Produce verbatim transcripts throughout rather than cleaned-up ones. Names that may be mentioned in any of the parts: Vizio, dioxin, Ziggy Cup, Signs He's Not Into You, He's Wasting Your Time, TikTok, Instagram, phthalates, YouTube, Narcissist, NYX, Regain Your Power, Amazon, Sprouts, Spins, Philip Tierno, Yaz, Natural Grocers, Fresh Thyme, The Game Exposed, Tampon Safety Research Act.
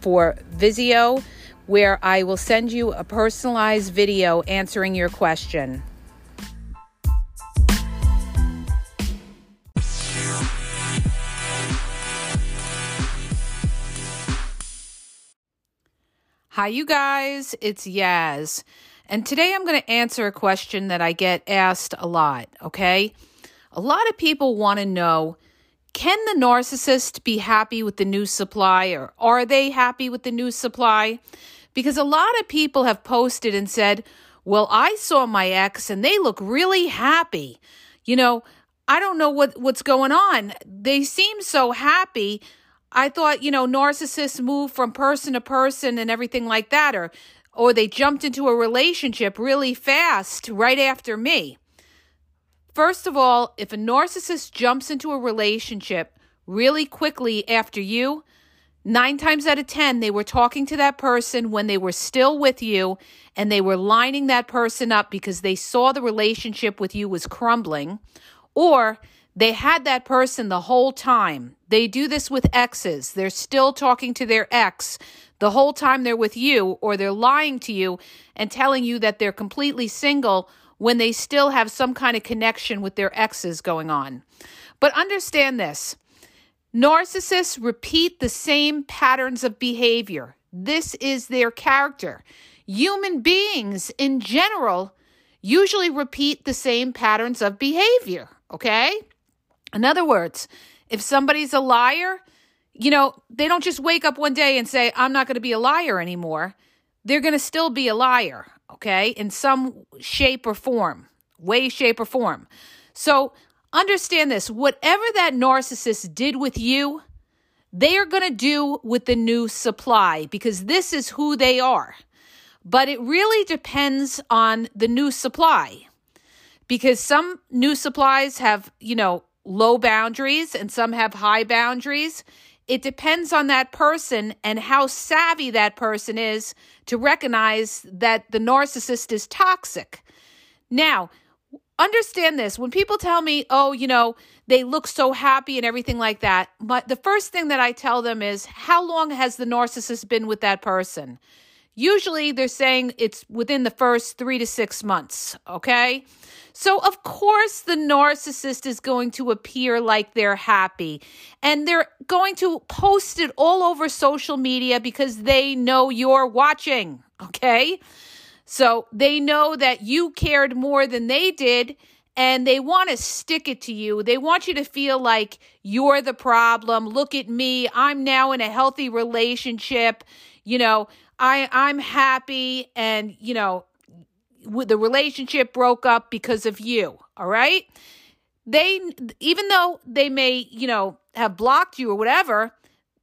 for Vizio, where I will send you a personalized video answering your question. Hi, you guys, it's Yaz, and today I'm going to answer a question that I get asked a lot, okay? A lot of people want to know, can the narcissist be happy with the new supply, or are they happy with the new supply? Because a lot of people have posted and said, well, I saw my ex and they look really happy. You know, I don't know what, what's going on. They seem so happy. I thought, you know, narcissists move from person to person and everything like that, or, or they jumped into a relationship really fast right after me. First of all, if a narcissist jumps into a relationship really quickly after you, nine times out of ten, they were talking to that person when they were still with you, and they were lining that person up because they saw the relationship with you was crumbling, or they had that person the whole time. They do this with exes. They're still talking to their ex the whole time they're with you, or they're lying to you and telling you that they're completely single when they still have some kind of connection with their exes going on. But understand this, narcissists repeat the same patterns of behavior. This is their character. Human beings in general usually repeat the same patterns of behavior, okay? In other words, if somebody's a liar, you know, they don't just wake up one day and say, I'm not going to be a liar anymore. They're going to still be a liar, okay, in some shape or form, way, shape or form. So understand this, whatever that narcissist did with you, they are going to do with the new supply because this is who they are. But it really depends on the new supply because some new supplies have, you know, low boundaries and some have high boundaries. It depends on that person and how savvy that person is to recognize that the narcissist is toxic. Now, understand this. When people tell me, oh, you know, they look so happy and everything like that, but the first thing that I tell them is, how long has the narcissist been with that person? Usually they're saying it's within the first three to six months, okay? So of course the narcissist is going to appear like they're happy and they're going to post it all over social media because they know you're watching, okay? So they know that you cared more than they did and they want to stick it to you. They want you to feel like you're the problem. Look at me. I'm now in a healthy relationship. You know, I, I'm happy, and, you know, the relationship broke up because of you, all right? They, even though they may, you know, have blocked you or whatever,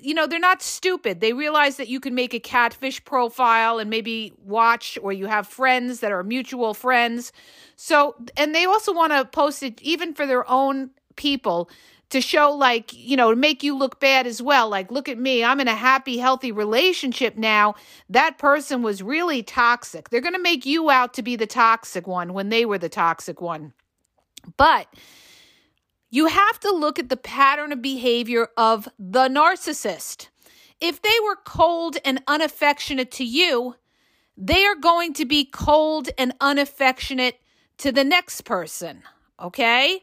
you know, they're not stupid. They realize that you can make a catfish profile and maybe watch, or you have friends that are mutual friends. So, and they also want to post it even for their own people to show, like, you know, to make you look bad as well. Like, look at me. I'm in a happy, healthy relationship now. That person was really toxic. They're going to make you out to be the toxic one when they were the toxic one. But you have to look at the pattern of behavior of the narcissist. If they were cold and unaffectionate to you, they are going to be cold and unaffectionate to the next person, okay?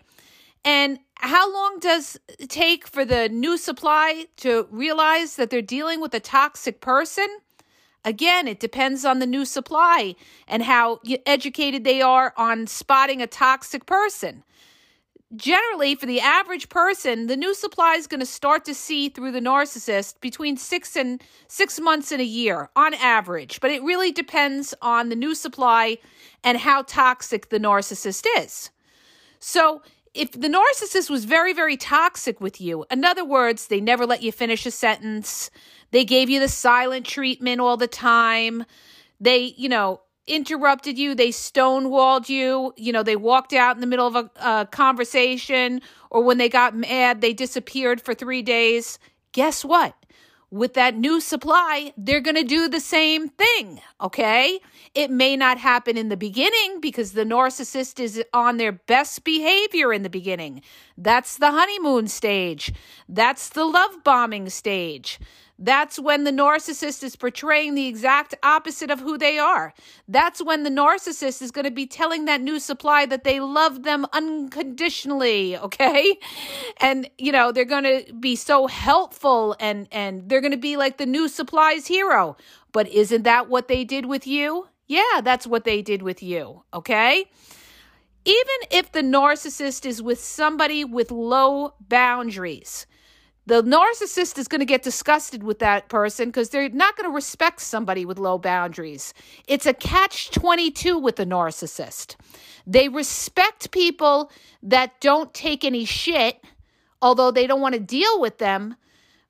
And how long does it take for the new supply to realize that they're dealing with a toxic person? Again, it depends on the new supply and how educated they are on spotting a toxic person. Generally, for the average person, the new supply is going to start to see through the narcissist between six and six months and a year on average. But it really depends on the new supply and how toxic the narcissist is. So if the narcissist was very, very toxic with you, in other words, they never let you finish a sentence, they gave you the silent treatment all the time, they, you know, interrupted you, they stonewalled you, you know, they walked out in the middle of a uh, conversation, or when they got mad, they disappeared for three days. Guess what? With that new supply, they're going to do the same thing, okay? It may not happen in the beginning because the narcissist is on their best behavior in the beginning. That's the honeymoon stage. That's the love bombing stage. That's when the narcissist is portraying the exact opposite of who they are. That's when the narcissist is going to be telling that new supply that they love them unconditionally, okay? And, you know, they're going to be so helpful, and, and they're going to be like the new supply's hero. But isn't that what they did with you? Yeah, that's what they did with you, okay? Even if the narcissist is with somebody with low boundaries, the narcissist is going to get disgusted with that person because they're not going to respect somebody with low boundaries. It's a catch twenty-two with the narcissist. They respect people that don't take any shit, although they don't want to deal with them.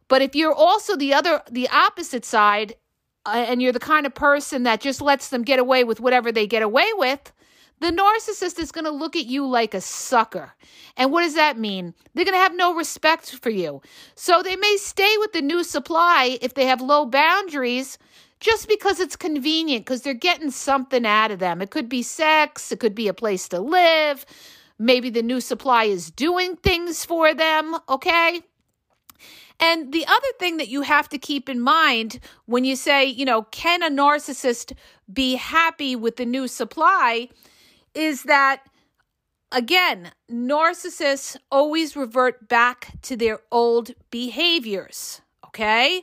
But if you're also the other, the opposite side, uh, and you're the kind of person that just lets them get away with whatever they get away with, the narcissist is going to look at you like a sucker. And what does that mean? They're going to have no respect for you. So they may stay with the new supply if they have low boundaries just because it's convenient, because they're getting something out of them. It could be sex. It could be a place to live. Maybe the new supply is doing things for them, okay? And the other thing that you have to keep in mind when you say, you know, can a narcissist be happy with the new supply, is that, again, narcissists always revert back to their old behaviors, okay?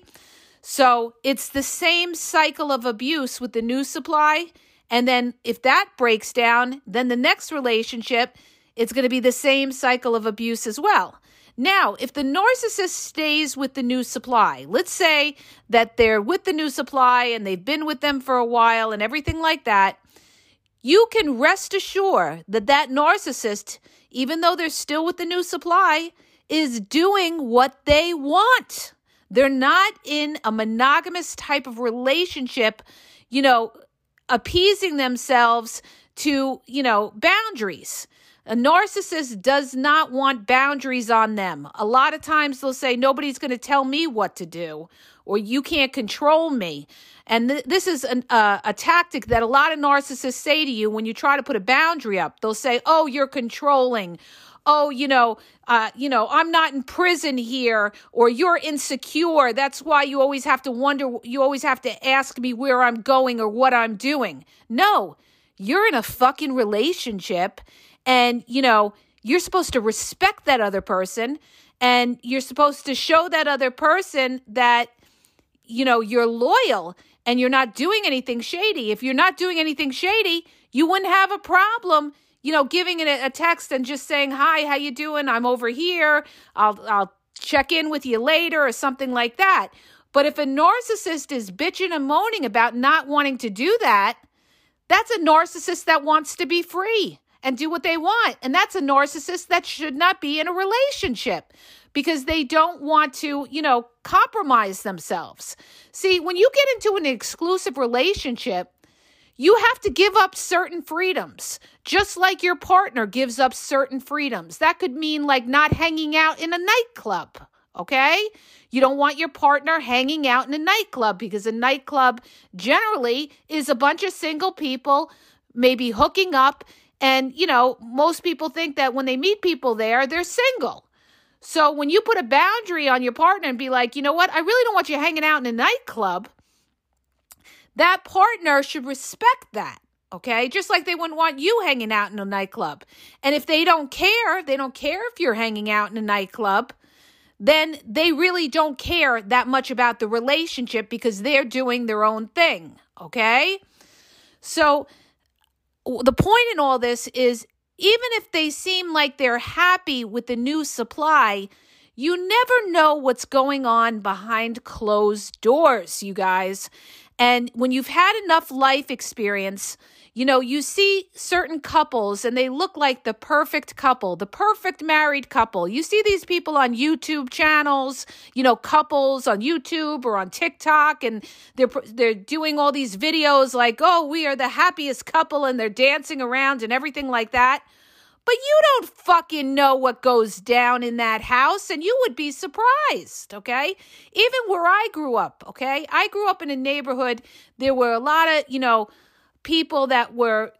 So it's the same cycle of abuse with the new supply, and then if that breaks down, then the next relationship, it's going to be the same cycle of abuse as well. Now, if the narcissist stays with the new supply, let's say that they're with the new supply and they've been with them for a while and everything like that, you can rest assured that that narcissist, even though they're still with the new supply, is doing what they want. They're not in a monogamous type of relationship, you know, appeasing themselves to, you know, boundaries. A narcissist does not want boundaries on them. A lot of times they'll say, nobody's going to tell me what to do, or you can't control me. And th- this is an, uh, a tactic that a lot of narcissists say to you when you try to put a boundary up. They'll say, oh, you're controlling. Oh, you know, uh, you know, I'm not in prison here, or you're insecure. That's why you always have to wonder, you always have to ask me where I'm going or what I'm doing. No, you're in a fucking relationship. And, you know, you're supposed to respect that other person, and you're supposed to show that other person that, you know, you're loyal and you're not doing anything shady. If you're not doing anything shady, you wouldn't have a problem you know, giving it a text and just saying, hi, how you doing? I'm over here. I'll I'll check in with you later or something like that. But if a narcissist is bitching and moaning about not wanting to do that, that's a narcissist that wants to be free and do what they want. And that's a narcissist that should not be in a relationship because they don't want to, you know, compromise themselves. See, when you get into an exclusive relationship, you have to give up certain freedoms, just like your partner gives up certain freedoms. That could mean like not hanging out in a nightclub, okay? You don't want your partner hanging out in a nightclub because a nightclub generally is a bunch of single people maybe hooking up. And, you know, most people think that when they meet people there, they're single. So when you put a boundary on your partner and be like, you know what, I really don't want you hanging out in a nightclub, that partner should respect that, okay? Just like they wouldn't want you hanging out in a nightclub. And if they don't care, they don't care if you're hanging out in a nightclub, then they really don't care that much about the relationship because they're doing their own thing, okay? So the point in all this is even if they seem like they're happy with the new supply, you never know what's going on behind closed doors, you guys. And when you've had enough life experience, you know, you see certain couples and they look like the perfect couple, the perfect married couple. You see these people on YouTube channels, you know, couples on YouTube or on TikTok, and they're they're doing all these videos like, oh, we are the happiest couple, and they're dancing around and everything like that. But you don't fucking know what goes down in that house, and you would be surprised, okay? Even where I grew up, okay? I grew up in a neighborhood. There were a lot of, you know, people that were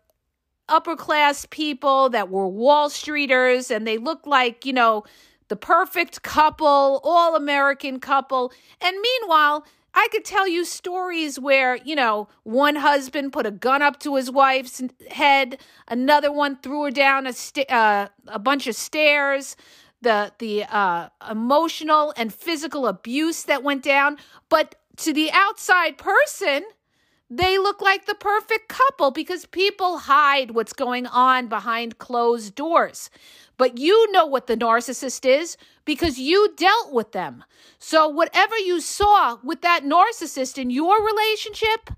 upper class people that were Wall Streeters, and they looked like, you know, the perfect couple, all American couple. And meanwhile, I could tell you stories where, you know, one husband put a gun up to his wife's head, another one threw her down a st- uh, a bunch of stairs, the the uh, emotional and physical abuse that went down. But to the outside person, they look like the perfect couple because people hide what's going on behind closed doors. But you know what the narcissist is because you dealt with them. So whatever you saw with that narcissist in your relationship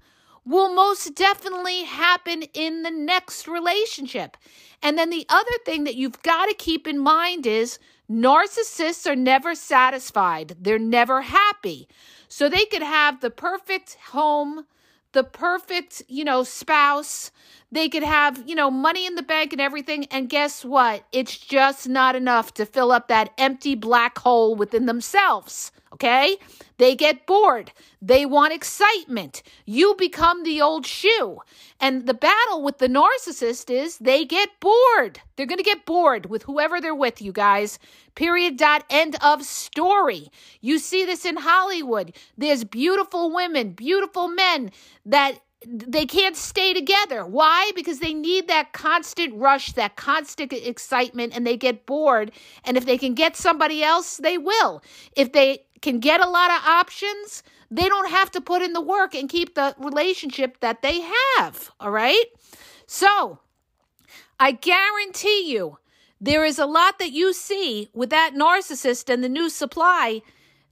will most definitely happen in the next relationship. And then the other thing that you've got to keep in mind is narcissists are never satisfied. They're never happy. So they could have the perfect home, the perfect, you know, spouse. They could have, you know, money in the bank and everything. And guess what? It's just not enough to fill up that empty black hole within themselves. Okay? They get bored. They want excitement. You become the old shoe. And the battle with the narcissist is they get bored. They're going to get bored with whoever they're with, you guys. Period. Dot. End of story. You see this in Hollywood. There's beautiful women, beautiful men that they can't stay together. Why? Because they need that constant rush, that constant excitement, and they get bored. And if they can get somebody else, they will. If they can get a lot of options, they don't have to put in the work and keep the relationship that they have. All right? So I guarantee you there is a lot that you see with that narcissist and the new supply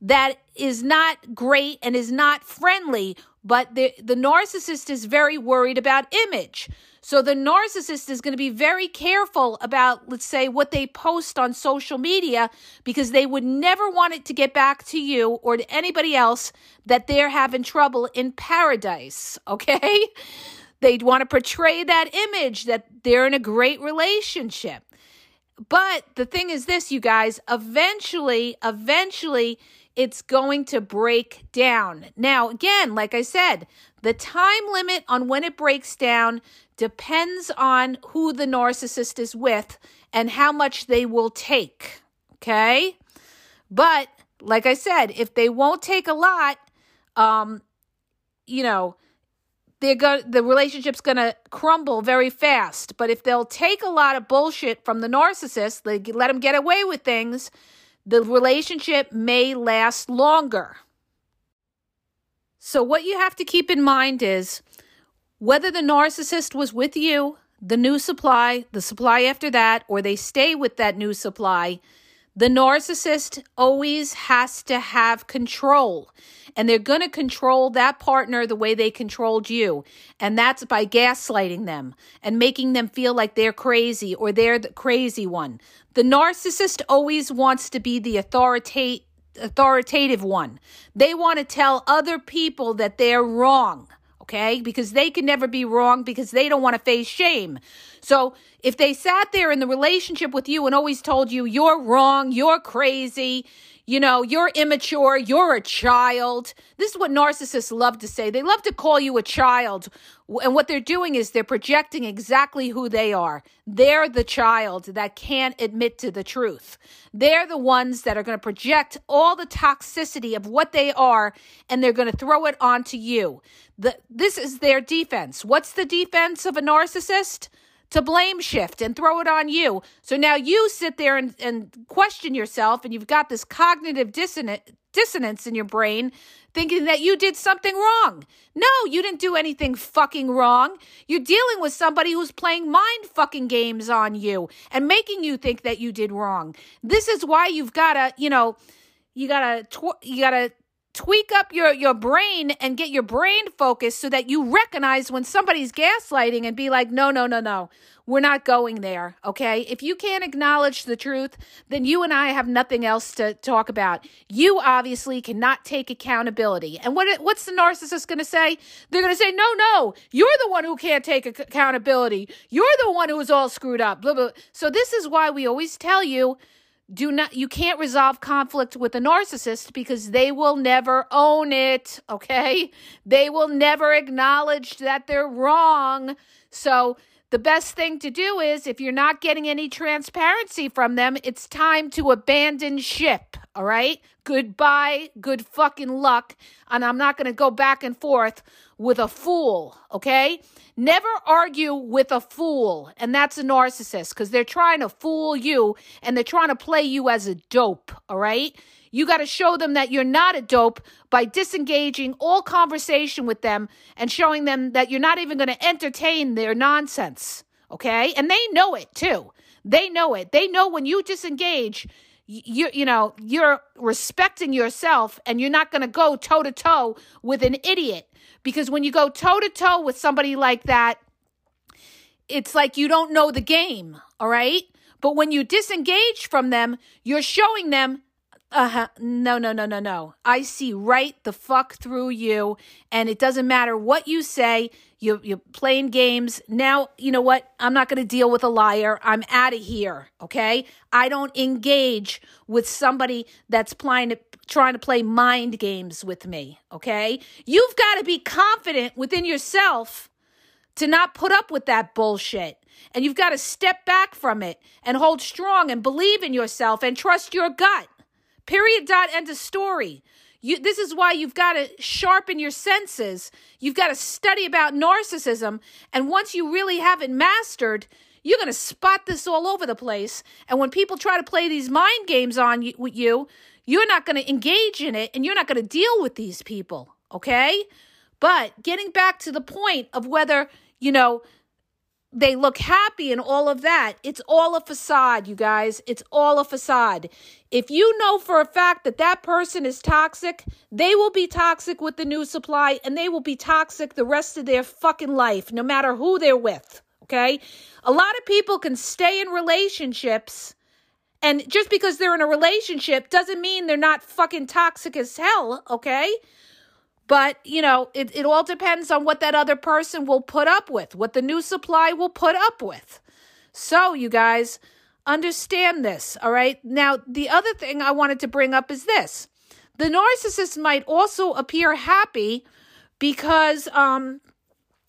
that is not great and is not friendly. But the, the narcissist is very worried about image. So the narcissist is going to be very careful about, let's say, what they post on social media because they would never want it to get back to you or to anybody else that they're having trouble in paradise, okay? They'd want to portray that image that they're in a great relationship. But the thing is this, you guys, eventually, eventually, it's going to break down. Now, again, like I said, the time limit on when it breaks down depends on who the narcissist is with and how much they will take, okay? But like I said, if they won't take a lot, um, you know, they're go- the relationship's going to crumble very fast. But if they'll take a lot of bullshit from the narcissist, they let them get away with things, the relationship may last longer. So what you have to keep in mind is whether the narcissist was with you, the new supply, the supply after that, or they stay with that new supply, the narcissist always has to have control. And they're going to control that partner the way they controlled you. And that's by gaslighting them and making them feel like they're crazy or they're the crazy one. The narcissist always wants to be the authorita- authoritative one. They want to tell other people that they're wrong. Okay, because they can never be wrong because they don't want to face shame. So if they sat there in the relationship with you and always told you, you're wrong, you're crazy, you know, you're immature, you're a child. This is what narcissists love to say. They love to call you a child. And what they're doing is they're projecting exactly who they are. They're the child that can't admit to the truth. They're the ones that are going to project all the toxicity of what they are, and they're going to throw it onto you. The, this is their defense. What's the defense of a narcissist? To blame shift and throw it on you. So now you sit there and, and question yourself, and you've got this cognitive dissonance, dissonance in your brain thinking that you did something wrong. No, you didn't do anything fucking wrong. You're dealing with somebody who's playing mind fucking games on you and making you think that you did wrong. This is why you've got to, you know, you got to, tw- you got to, tweak up your, your brain and get your brain focused so that you recognize when somebody's gaslighting and be like, no, no, no, no, we're not going there, okay? If you can't acknowledge the truth, then you and I have nothing else to talk about. You obviously cannot take accountability. And what what's the narcissist going to say? They're going to say, no, no, you're the one who can't take ac- accountability. You're the one who is all screwed up, blah, blah. So this is why we always tell you, Do not, you can't resolve conflict with a narcissist because they will never own it, okay? They will never acknowledge that they're wrong. So the best thing to do is, if you're not getting any transparency from them, it's time to abandon ship, all right? Goodbye, good fucking luck, and I'm not going to go back and forth with a fool, okay? Never argue with a fool, and that's a narcissist, because they're trying to fool you, and they're trying to play you as a dope, all right? You got to show them that you're not a dope by disengaging all conversation with them and showing them that you're not even going to entertain their nonsense, okay? And they know it, too. They know it. They know when you disengage, you, you know, you're respecting yourself and you're not going to go toe-to-toe with an idiot. Because when you go toe-to-toe with somebody like that, it's like you don't know the game, all right? But when you disengage from them, you're showing them, Uh-huh. No, no, no, no, no. I see right the fuck through you, and it doesn't matter what you say. You, you're playing games. Now, you know what? I'm not going to deal with a liar. I'm out of here, okay? I don't engage with somebody that's trying to, trying to play mind games with me, okay? You've got to be confident within yourself to not put up with that bullshit. And you've got to step back from it and hold strong and believe in yourself and trust your gut. Period, dot, end of story. You, this is why you've got to sharpen your senses. You've got to study about narcissism. And once you really have it mastered, you're going to spot this all over the place. And when people try to play these mind games on you, with you, you're not going to engage in it, and you're not going to deal with these people, okay? But getting back to the point of whether, you know, they look happy and all of that. It's all a facade, you guys. It's all a facade. If you know for a fact that that person is toxic, they will be toxic with the new supply, and they will be toxic the rest of their fucking life, no matter who they're with, okay? A lot of people can stay in relationships, and just because they're in a relationship doesn't mean they're not fucking toxic as hell, okay? But, you know, it, it all depends on what that other person will put up with, what the new supply will put up with. So, you guys, understand this, all right? Now, the other thing I wanted to bring up is this. The narcissist might also appear happy because um,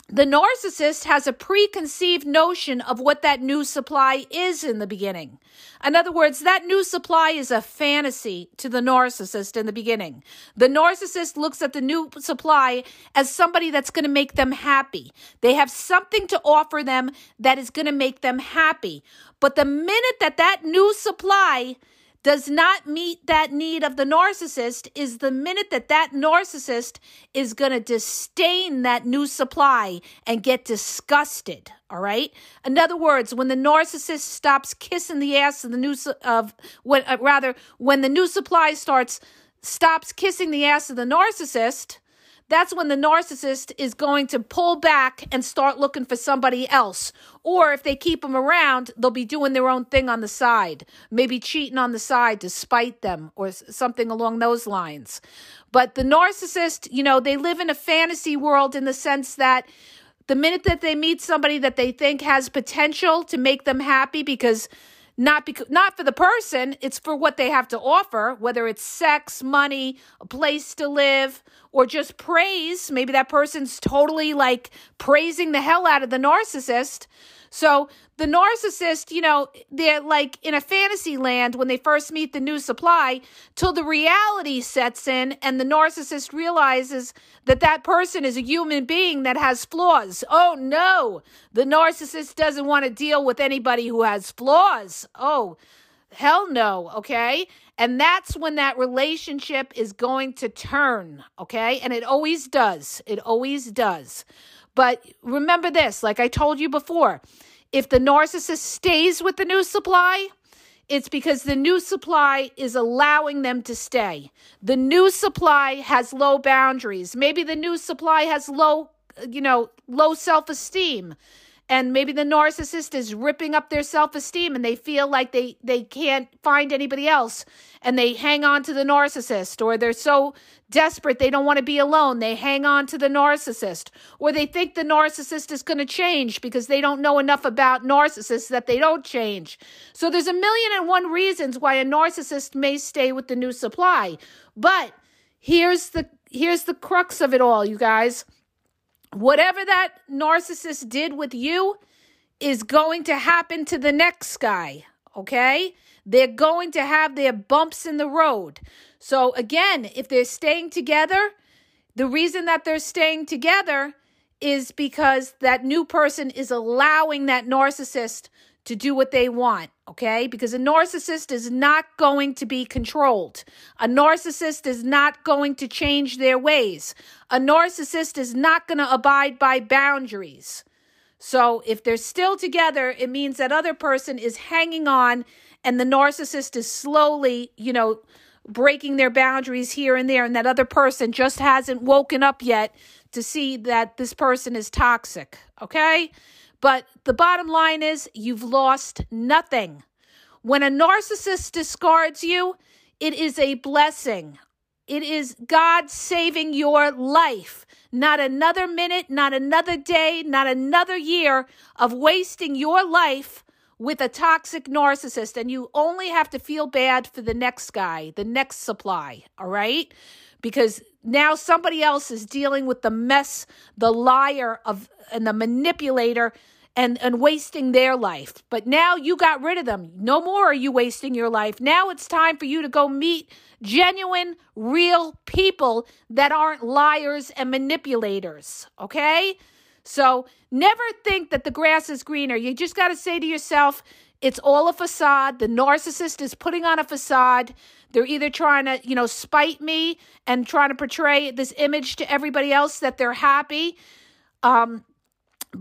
the narcissist has a preconceived notion of what that new supply is in the beginning. In other words, that new supply is a fantasy to the narcissist in the beginning. The narcissist looks at the new supply as somebody that's going to make them happy. They have something to offer them that is going to make them happy. But the minute that that new supply does not meet that need of the narcissist is the minute that that narcissist is going to disdain that new supply and get disgusted, all right? In other words, when the narcissist stops kissing the ass of the new, of when uh, rather, when the new supply starts, stops kissing the ass of the narcissist, that's when the narcissist is going to pull back and start looking for somebody else. Or if they keep them around, they'll be doing their own thing on the side, maybe cheating on the side to spite them or something along those lines. But the narcissist, you know, they live in a fantasy world in the sense that the minute that they meet somebody that they think has potential to make them happy, because Not because, not for the person, it's for what they have to offer, whether it's sex, money, a place to live, or just praise. Maybe that person's totally like praising the hell out of the narcissist. So the narcissist, you know, they're like in a fantasy land when they first meet the new supply till the reality sets in and the narcissist realizes that that person is a human being that has flaws. Oh, no, the narcissist doesn't want to deal with anybody who has flaws. Oh, hell no, okay? And that's when that relationship is going to turn, okay? And it always does. It always does. But remember this, like I told you before, if the narcissist stays with the new supply, it's because the new supply is allowing them to stay. The new supply has low boundaries. Maybe the new supply has low, you know, low self-esteem. And maybe the narcissist is ripping up their self-esteem and they feel like they, they can't find anybody else. And they hang on to the narcissist, or they're so desperate they don't want to be alone. They hang on to the narcissist, or they think the narcissist is going to change because they don't know enough about narcissists that they don't change. So there's a million and one reasons why a narcissist may stay with the new supply. But here's the here's the crux of it all, you guys. Whatever that narcissist did with you is going to happen to the next guy, okay? They're going to have their bumps in the road. So again, if they're staying together, the reason that they're staying together is because that new person is allowing that narcissist to do what they want, okay? Because a narcissist is not going to be controlled. A narcissist is not going to change their ways. A narcissist is not going to abide by boundaries. So if they're still together, it means that other person is hanging on and the narcissist is slowly, you know, breaking their boundaries here and there, and that other person just hasn't woken up yet to see that this person is toxic, okay? But the bottom line is you've lost nothing. When a narcissist discards you, it is a blessing. It is God saving your life. Not another minute, not another day, not another year of wasting your life with a toxic narcissist. And you only have to feel bad for the next guy, the next supply, all right? Because now somebody else is dealing with the mess, the liar of and the manipulator And, and wasting their life. But now you got rid of them. No more are you wasting your life. Now it's time for you to go meet genuine, real people that aren't liars and manipulators, okay? So never think that the grass is greener. You just got to say to yourself, it's all a facade. The narcissist is putting on a facade. They're either trying to, you know, spite me and trying to portray this image to everybody else that they're happy. Um...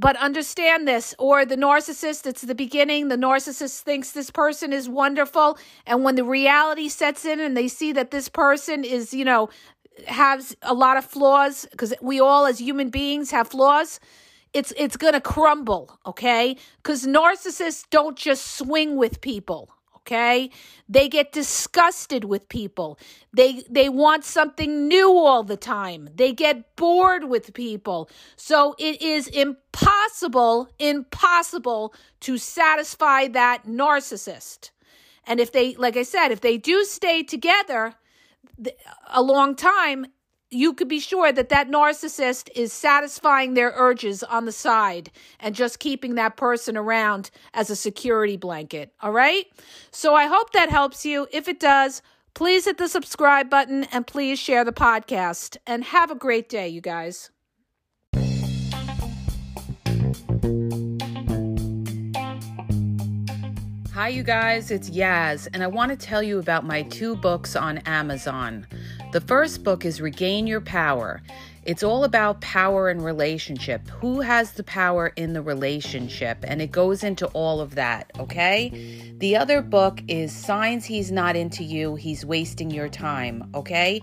But understand this, or the narcissist, it's the beginning. The narcissist thinks this person is wonderful. And when the reality sets in and they see that this person is, you know, has a lot of flaws, because we all as human beings have flaws, it's, it's going to crumble, okay? Because narcissists don't just swing with people. Okay? They get disgusted with people. They they want something new all the time. They get bored with people. So it is impossible, impossible to satisfy that narcissist. And if they, like I said, if they do stay together a long time, you could be sure that that narcissist is satisfying their urges on the side and just keeping that person around as a security blanket, all right? So I hope that helps you. If it does, please hit the subscribe button and please share the podcast. And have a great day, you guys. Hi, you guys, it's Yaz, and I want to tell you about my two books on Amazon. The first book is Regain Your Power. It's all about power and relationship. Who has the power in the relationship? And it goes into all of that, okay? The other book is Signs He's Not Into You, He's Wasting Your Time, okay?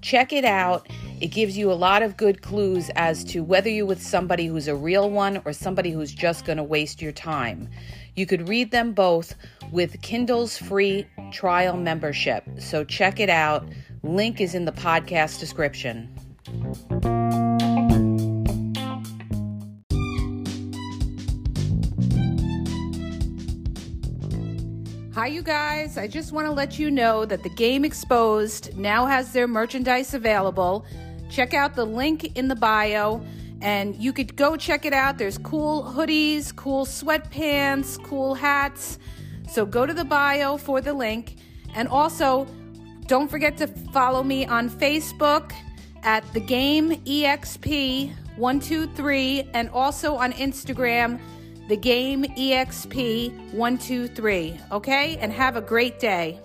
Check it out. It gives you a lot of good clues as to whether you're with somebody who's a real one or somebody who's just going to waste your time. You could read them both with Kindle's free trial membership. So check it out. Link is in the podcast description. Hi, you guys. I just want to let you know that The Game Exposed now has their merchandise available. Check out the link in the bio, and you could go check it out. There's cool hoodies, cool sweatpants, cool hats. So go to the bio for the link. And also, don't forget to follow me on Facebook at The Game E X P one two three, and also on Instagram, The Game E X P one two three. Okay? And have a great day.